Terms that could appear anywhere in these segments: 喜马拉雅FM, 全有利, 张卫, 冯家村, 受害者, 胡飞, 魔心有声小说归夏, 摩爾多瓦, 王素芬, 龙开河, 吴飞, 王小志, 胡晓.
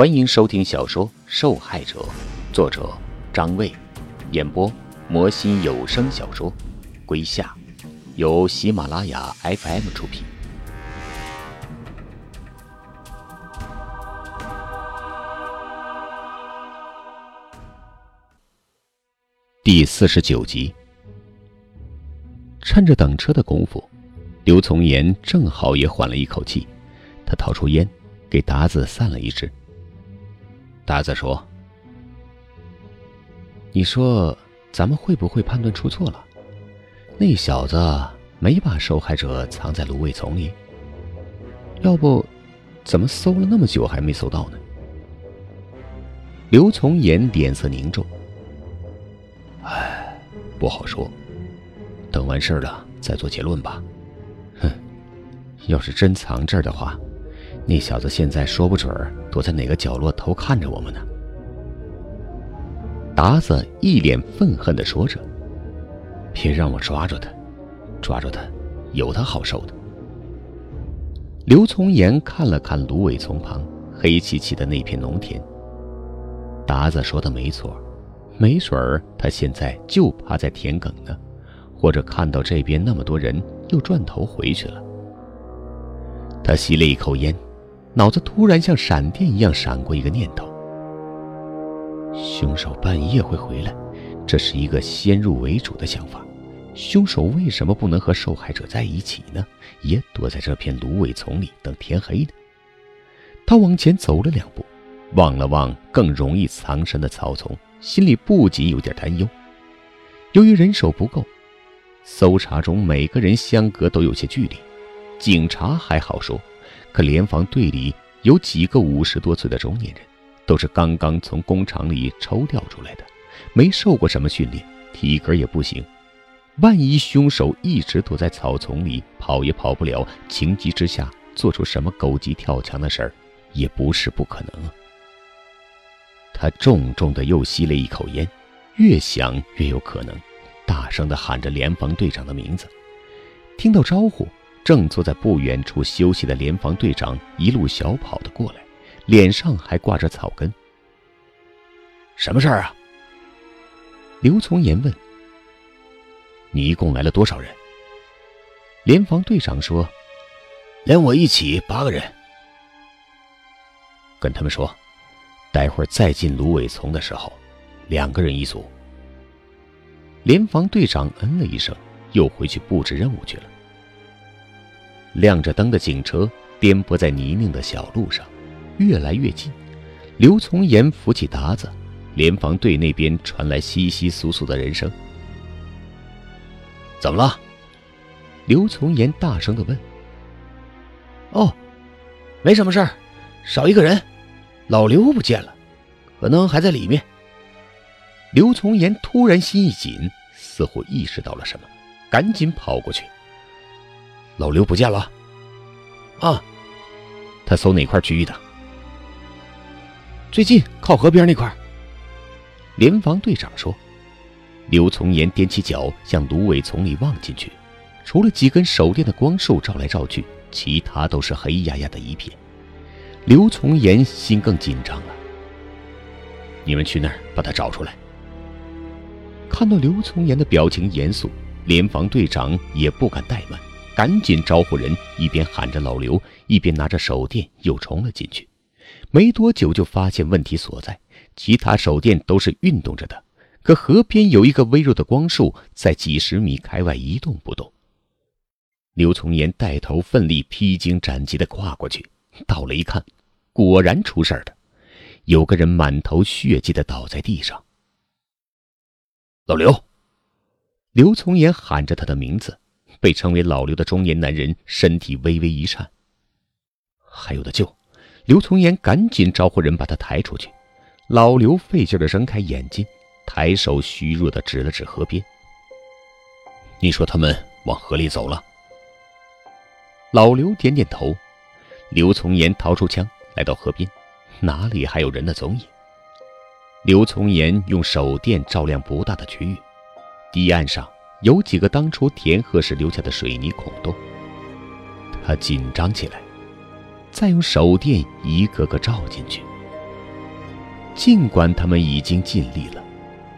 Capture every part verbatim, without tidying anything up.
欢迎收听小说《受害者》，作者张卫，演播魔心有声小说归夏，由喜马拉雅 F M 出品。第四十九集。趁着等车的功夫，刘从言正好也缓了一口气，他掏出烟给达子散了一支。达子说：“你说咱们会不会判断出错了？那小子没把受害者藏在芦苇丛里，要不怎么搜了那么久还没搜到呢？”刘从言脸色凝重：“哎，不好说，等完事儿了再做结论吧。哼，要是真藏这儿的话，那小子现在说不准躲在哪个角落偷看着我们呢。”达子一脸愤恨地说着：“别让我抓住他，抓住他，有他好受的。”刘从言看了看芦苇丛旁黑漆漆的那片农田，达子说的没错，没准儿他现在就趴在田埂呢，或者看到这边那么多人又转头回去了。他吸了一口烟，脑子突然像闪电一样闪过一个念头：凶手半夜会回来，这是一个先入为主的想法。凶手为什么不能和受害者在一起呢？也躲在这片芦苇丛里等天黑的。他往前走了两步，望了望更容易藏身的草丛，心里不禁有点担忧。由于人手不够，搜查中每个人相隔都有些距离，警察还好说，可联防队里有几个五十多岁的中年人，都是刚刚从工厂里抽调出来的，没受过什么训练，体格也不行。万一凶手一直躲在草丛里，跑也跑不了，情急之下做出什么狗急跳墙的事儿，也不是不可能啊。他重重的又吸了一口烟，越想越有可能，大声的喊着联防队长的名字。听到招呼，正坐在不远处休息的联防队长一路小跑的过来，脸上还挂着草根。“什么事儿啊？”刘从言问。“你一共来了多少人？”联防队长说：“连我一起八个人。”“跟他们说，待会儿再进芦苇丛的时候，两个人一组。”联防队长嗯了一声，又回去布置任务去了。亮着灯的警车颠簸在泥泞的小路上，越来越近。刘从言扶起达子，联防队那边传来窸窸窣窣的人声。“怎么了？”刘从言大声地问。“哦，没什么事儿，少一个人，老刘不见了，可能还在里面。”刘从言突然心一紧，似乎意识到了什么，赶紧跑过去。“老刘不见了？”“啊，他搜哪块区域的？”“最近靠河边那块。”联防队长说。刘从言踮起脚向芦苇丛里望进去，除了几根手电的光束照来照去，其他都是黑压压的一片。刘从言心更紧张了。“你们去那儿把他找出来。”看到刘从言的表情严肃，联防队长也不敢怠慢，赶紧招呼人，一边喊着老刘，一边拿着手电又冲了进去。没多久就发现问题所在，其他手电都是运动着的，可河边有一个微弱的光束，在几十米开外一动不动。刘从言带头奋力披荆斩棘地跨过去，到了一看，果然出事儿了，有个人满头血迹地倒在地上。“老刘！”刘从言喊着他的名字。被称为老刘的中年男人身体微微一颤，还有的救。刘从言赶紧招呼人把他抬出去。老刘费劲地睁开眼睛，抬手虚弱地指了指河边。“你说他们往河里走了？”老刘点点头。刘从言掏出枪，来到河边，哪里还有人的踪影？刘从言用手电照亮不大的区域，堤岸上有几个当初填河时留下的水泥孔洞。他紧张起来，再用手电一个个照进去，尽管他们已经尽力了，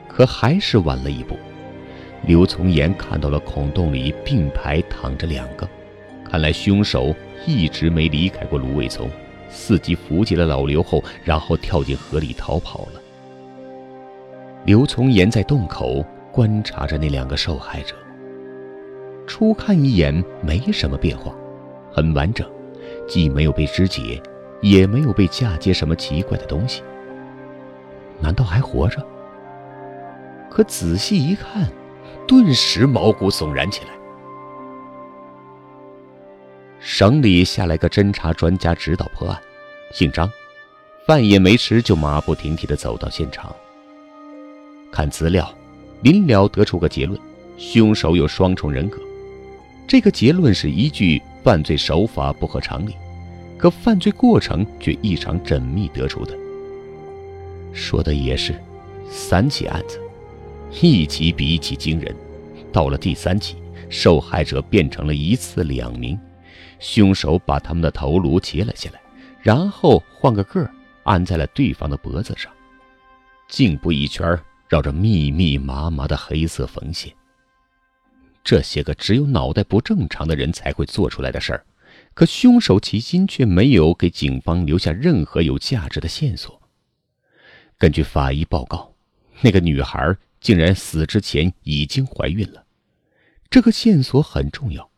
可还是晚了一步。刘从言看到了孔洞里并排躺着两个，看来凶手一直没离开过芦苇丛，伺机扶起了老刘后，然后跳进河里逃跑了。刘从言在洞口观察着那两个受害者，初看一眼没什么变化，很完整，既没有被肢解，也没有被嫁接什么奇怪的东西。难道还活着？可仔细一看，顿时毛骨悚然起来。省里下来个侦查专家指导破案，姓张，饭也没吃就马不停蹄地走到现场。看资料，临了得出个结论，凶手有双重人格。这个结论是依据犯罪手法不合常理，可犯罪过程却异常缜密得出的。说的也是，三起案子，一起比一起惊人。到了第三起，受害者变成了一次两名，凶手把他们的头颅截了下来，然后换个个按在了对方的脖子上，颈部一圈绕着密密麻麻的黑色缝线。这些个只有脑袋不正常的人才会做出来的事儿，可凶手齐心却没有给警方留下任何有价值的线索。根据法医报告，那个女孩竟然死之前已经怀孕了。这个线索很重要，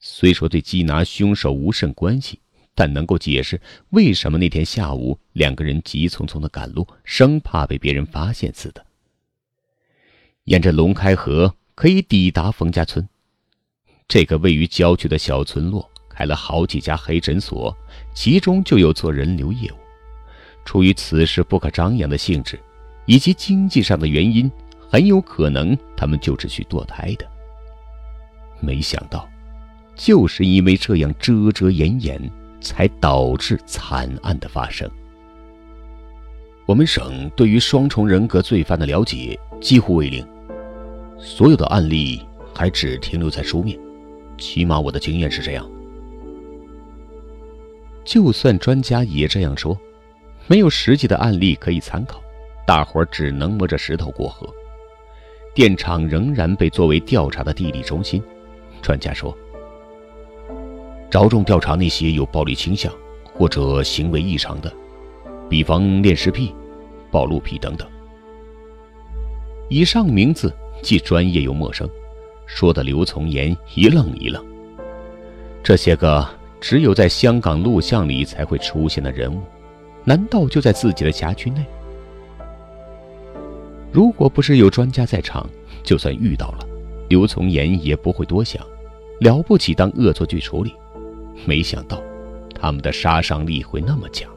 虽说对缉拿凶手无甚关系，但能够解释为什么那天下午两个人急匆匆地赶路，生怕被别人发现似的。沿着龙开河可以抵达冯家村，这个位于郊区的小村落开了好几家黑诊所，其中就有做人流业务。出于此事不可张扬的性质以及经济上的原因，很有可能他们就是去堕胎的。没想到就是因为这样遮遮掩掩，才导致惨案的发生。我们省对于双重人格罪犯的了解几乎为零，所有的案例还只停留在书面，起码我的经验是这样。就算专家也这样说，没有实际的案例可以参考，大伙儿只能摸着石头过河。电厂仍然被作为调查的地理中心，专家说，着重调查那些有暴力倾向或者行为异常的，比方恋尸癖、暴露癖等等。以上名字既专业又陌生，说的刘从言一愣一愣。这些个只有在香港录像里才会出现的人物，难道就在自己的辖区内？如果不是有专家在场，就算遇到了，刘从言也不会多想，了不起当恶作剧处理。没想到他们的杀伤力会那么强。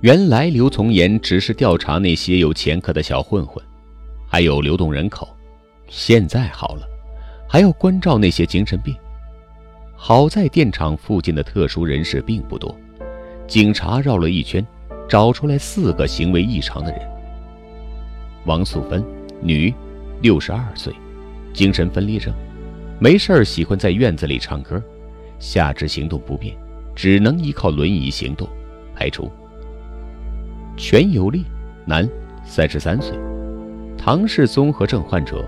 原来刘从言只是调查那些有前科的小混混，还有流动人口，现在好了，还要关照那些精神病。好在电厂附近的特殊人士并不多，警察绕了一圈，找出来四个行为异常的人。王素芬，女，六十二岁，精神分裂症，没事儿喜欢在院子里唱歌，下肢行动不便，只能依靠轮椅行动，排除。全有利，男，三十三岁，唐氏综合症患者，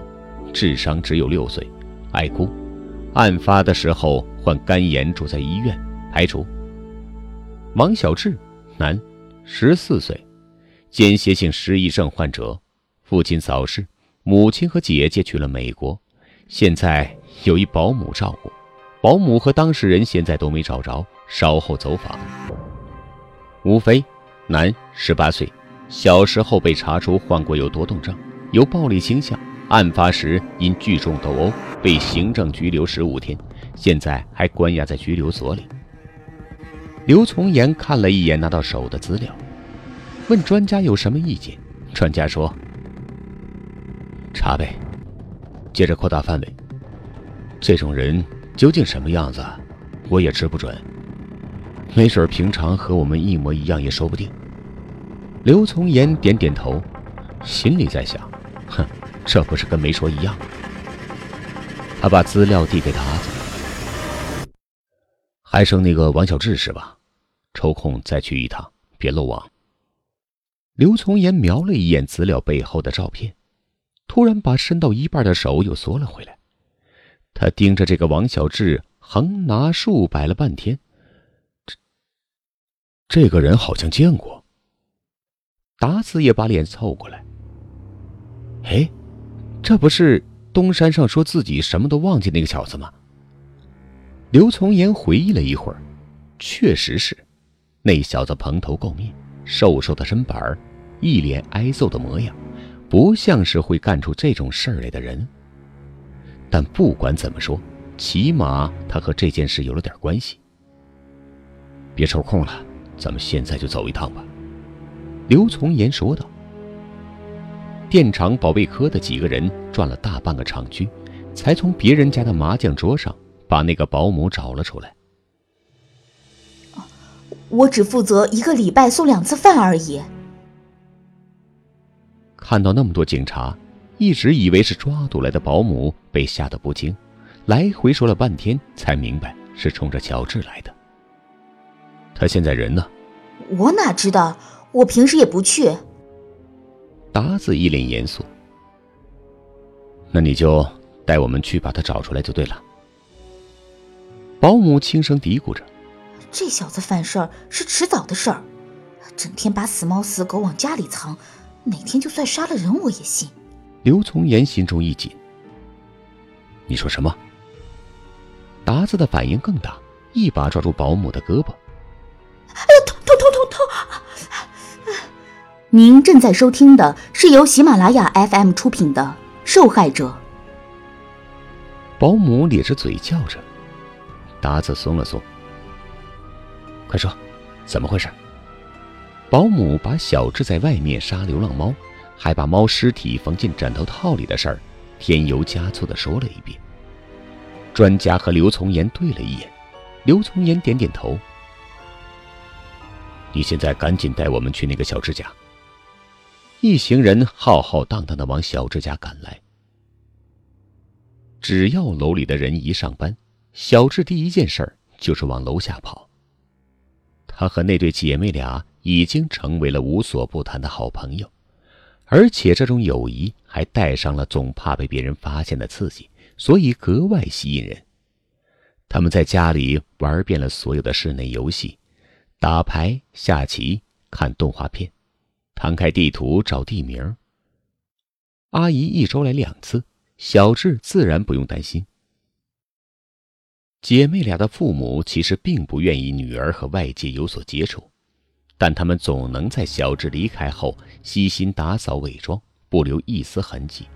智商只有六岁，爱哭，案发的时候患肝炎，住在医院，排除。王小志，男，十四岁，间歇性失忆症患者，父亲早逝，母亲和姐姐去了美国，现在有一保姆照顾，保姆和当事人现在都没找着，稍后走访。吴飞，男，十八岁，小时候被查出患过有多动症，有暴力倾向，案发时因聚众斗殴被行政拘留十五天，现在还关押在拘留所里。刘从言看了一眼拿到手的资料，问专家有什么意见。专家说，查呗，接着扩大范围，这种人究竟什么样子我也吃不准，没准平常和我们一模一样也说不定。刘从言点点头，心里在想，哼，这不是跟没说一样。他把资料递给他子，还剩那个王小志是吧？抽空再去一趟，别漏网。刘从言瞄了一眼资料背后的照片，突然把伸到一半的手又缩了回来。他盯着这个王小志横拿竖摆了半天，这这个人好像见过。达斯也把脸凑过来，哎，这不是东山上说自己什么都忘记那个小子吗？刘从言回忆了一会儿，确实是，那小子蓬头垢面，瘦瘦的身板，一脸挨揍的模样，不像是会干出这种事儿来的人。但不管怎么说，起码他和这件事有了点关系。别抽空了，咱们现在就走一趟吧。刘从言说道。电厂保卫科的几个人转了大半个厂区，才从别人家的麻将桌上把那个保姆找了出来。我只负责一个礼拜送两次饭而已。看到那么多警察，一直以为是抓赌来的保姆被吓得不轻，来回说了半天才明白是冲着乔治来的。他现在人呢？我哪知道，我平时也不去。达子一脸严肃。那你就带我们去把他找出来就对了。保姆轻声嘀咕着，这小子犯事儿是迟早的事儿，整天把死猫死狗往家里藏，哪天就算杀了人我也信。刘从言心中一紧。你说什么？达子的反应更大，一把抓住保姆的胳膊。哎呀，痛痛痛痛痛！您正在收听的是由喜马拉雅 F M 出品的《受害者》。保姆咧着嘴叫着，达子松了松。快说，怎么回事？保姆把小智在外面杀流浪猫，还把猫尸体缝进枕头套里的事儿，添油加醋地说了一遍。专家和刘从言对了一眼，刘从言点点头。你现在赶紧带我们去那个小智家。一行人浩浩荡荡地往小智家赶来。只要楼里的人一上班，小智第一件事儿就是往楼下跑。她和那对姐妹俩已经成为了无所不谈的好朋友，而且这种友谊还带上了总怕被别人发现的刺激，所以格外吸引人。他们在家里玩遍了所有的室内游戏，打牌、下棋、看动画片，摊开地图找地名。阿姨一周来两次，小智自然不用担心。姐妹俩的父母其实并不愿意女儿和外界有所接触，但他们总能在小智离开后悉心打扫伪装，不留一丝痕迹，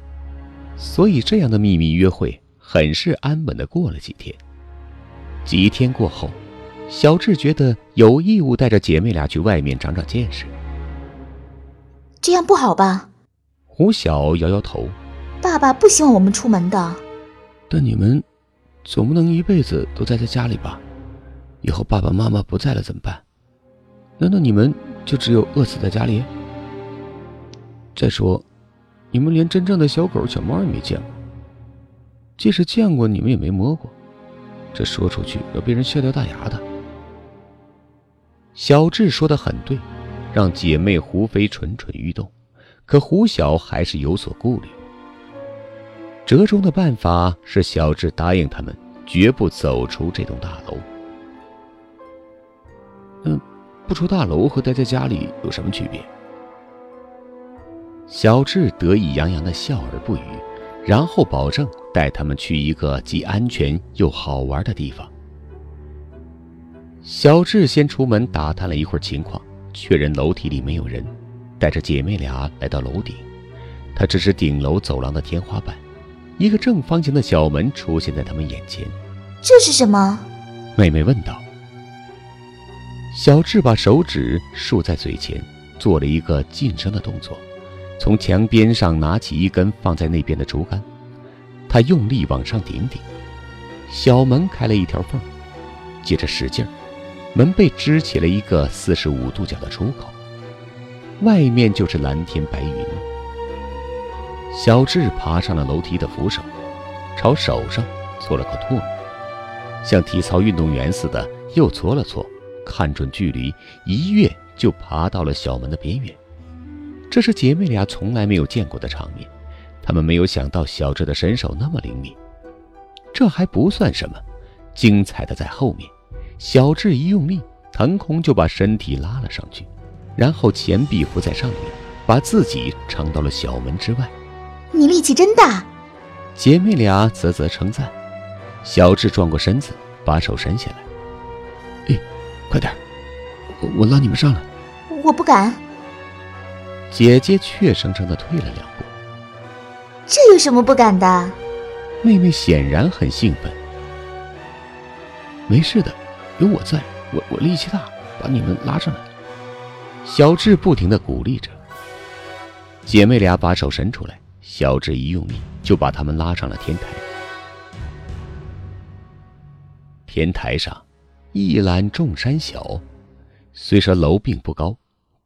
所以这样的秘密约会很是安稳地过了几天。几天过后，小智觉得有义务带着姐妹俩去外面长长见识。这样不好吧？胡晓摇摇头，爸爸不希望我们出门的。但你们总不能一辈子都待在家里吧？以后爸爸妈妈不在了怎么办？难道你们就只有饿死在家里？再说，你们连真正的小狗小猫也没见过，即使见过你们也没摸过，这说出去要被人笑掉大牙的。小智说得很对，让姐妹胡飞蠢蠢欲动，可胡晓还是有所顾虑。折中的办法是小智答应他们绝不走出这栋大楼。嗯，不出大楼和待在家里有什么区别？小智得意洋洋地笑而不语，然后保证带他们去一个既安全又好玩的地方。小智先出门打探了一会儿情况，确认楼梯里没有人，带着姐妹俩来到楼顶。他指指顶楼走廊的天花板，一个正方形的小门出现在他们眼前。这是什么？妹妹问道。小智把手指竖在嘴前，做了一个噤声的动作，从墙边上拿起一根放在那边的竹竿，他用力往上顶顶，小门开了一条缝，接着使劲，门被支起了一个四十五度角的出口，外面就是蓝天白云。小智爬上了楼梯的扶手，朝手上搓了口唾沫，像体操运动员似的又搓了搓，看准距离，一跃就爬到了小门的边缘。这是姐妹俩从来没有见过的场面，她们没有想到小智的身手那么灵敏。这还不算什么，精彩的在后面。小智一用力，腾空就把身体拉了上去，然后前臂浮在上面，把自己撑到了小门之外。你力气真大！姐妹俩啧啧称赞。小智转过身子，把手伸下来。哎，快点，我, 我拉你们上来。我不敢。姐姐怯生生地退了两步。这有什么不敢的？妹妹显然很兴奋。没事的，有我在，我我力气大，把你们拉上来。小智不停地鼓励着。姐妹俩把手伸出来，小智一用力就把她们拉上了天台。天台上一览众山小，虽说楼并不高，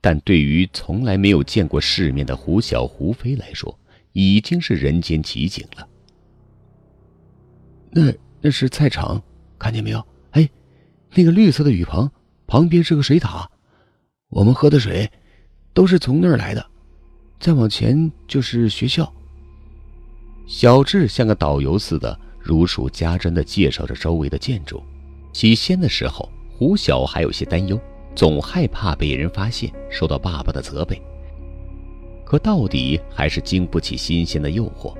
但对于从来没有见过世面的胡小胡飞来说，已经是人间奇景了。那那是菜场，看见没有？哎，那个绿色的雨棚旁边是个水塔，我们喝的水都是从那儿来的，再往前就是学校。小智像个导游似的，如数家珍地介绍着周围的建筑。起先的时候，胡小还有些担忧，总害怕被人发现，受到爸爸的责备。可到底还是经不起新鲜的诱惑，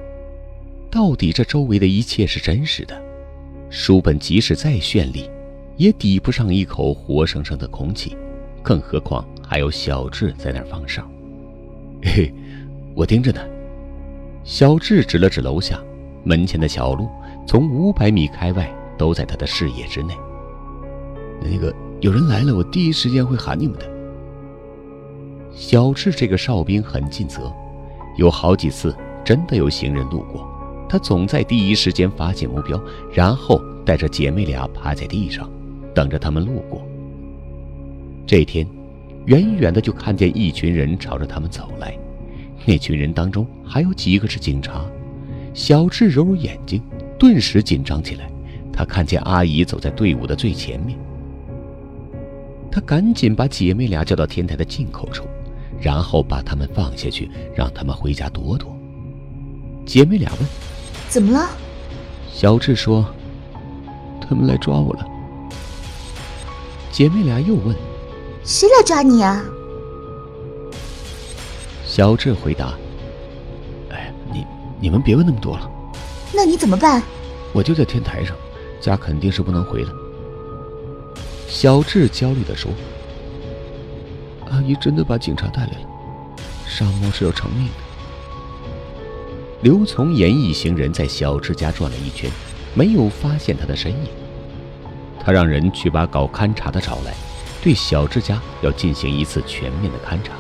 到底这周围的一切是真实的，书本即使再绚丽，也抵不上一口活生生的空气，更何况还有小智在那儿放哨。嘿，我盯着呢。小智指了指楼下，门前的小路从五百米开外都在他的视野之内。那个有人来了，我第一时间会喊你们的。小智这个哨兵很尽责，有好几次真的有行人路过，他总在第一时间发现目标，然后带着姐妹俩趴在地上，等着他们路过。这天，远远的就看见一群人朝着他们走来，那群人当中还有几个是警察。小智揉揉眼睛，顿时紧张起来。他看见阿姨走在队伍的最前面，他赶紧把姐妹俩叫到天台的进口处，然后把她们放下去，让她们回家躲躲。姐妹俩问：“怎么了？”小智说：“他们来抓我了。”姐妹俩又问：“谁来抓你啊？”小智回答：“哎，你你们别问那么多了。”“那你怎么办？”“我就在天台上，家肯定是不能回了。”小智焦虑地说：“阿姨真的把警察带来了，沙漠是要偿命的。”刘从言一行人在小智家转了一圈，没有发现他的身影。他让人去把搞勘察的找来，对小智家要进行一次全面的勘察。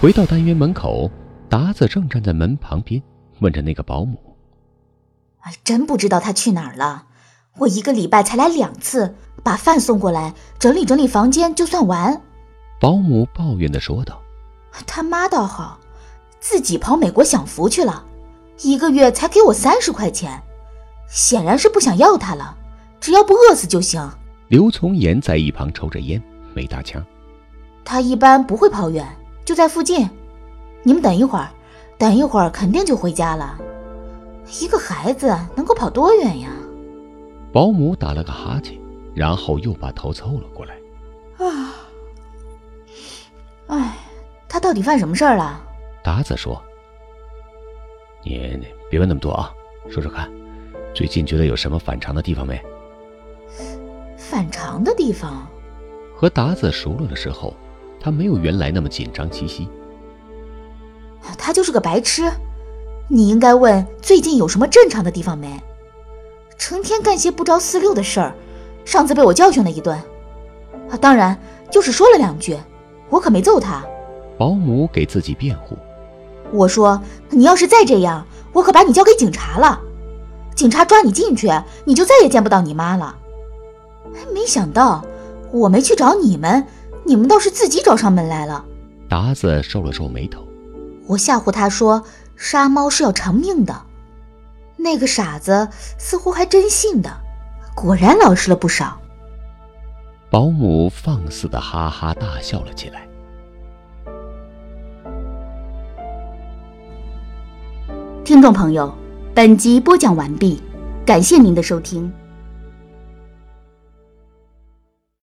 回到单元门口，达子正站在门旁边，问着那个保姆：“哎，真不知道他去哪儿了。我一个礼拜才来两次，把饭送过来，整理整理房间就算完。”保姆抱怨地说道：“他妈倒好，自己跑美国享福去了，一个月才给我三十块钱，显然是不想要他了，只要不饿死就行。”刘从言在一旁抽着烟，没搭腔：“他一般不会跑远，就在附近。你们等一会儿，等一会儿肯定就回家了。一个孩子能够跑多远呀？”保姆打了个哈欠，然后又把头凑了过来。啊，哎，他到底犯什么事儿了？达子说：“你别问那么多啊，说说看，最近觉得有什么反常的地方没？”反常的地方？和达子熟了的时候，他没有原来那么紧张兮兮。他就是个白痴，你应该问最近有什么正常的地方没？成天干些不着四六的事儿，上次被我教训了一顿，啊，当然就是说了两句，我可没揍他。保姆给自己辩护：“我说你要是再这样，我可把你交给警察了，警察抓你进去，你就再也见不到你妈了。”没想到我没去找你们，你们倒是自己找上门来了。达子皱了皱眉头：“我吓唬他说杀猫是要偿命的，那个傻子似乎还真信的，果然老实了不少。”保姆放肆的哈哈大笑了起来。听众朋友，本集播讲完毕，感谢您的收听。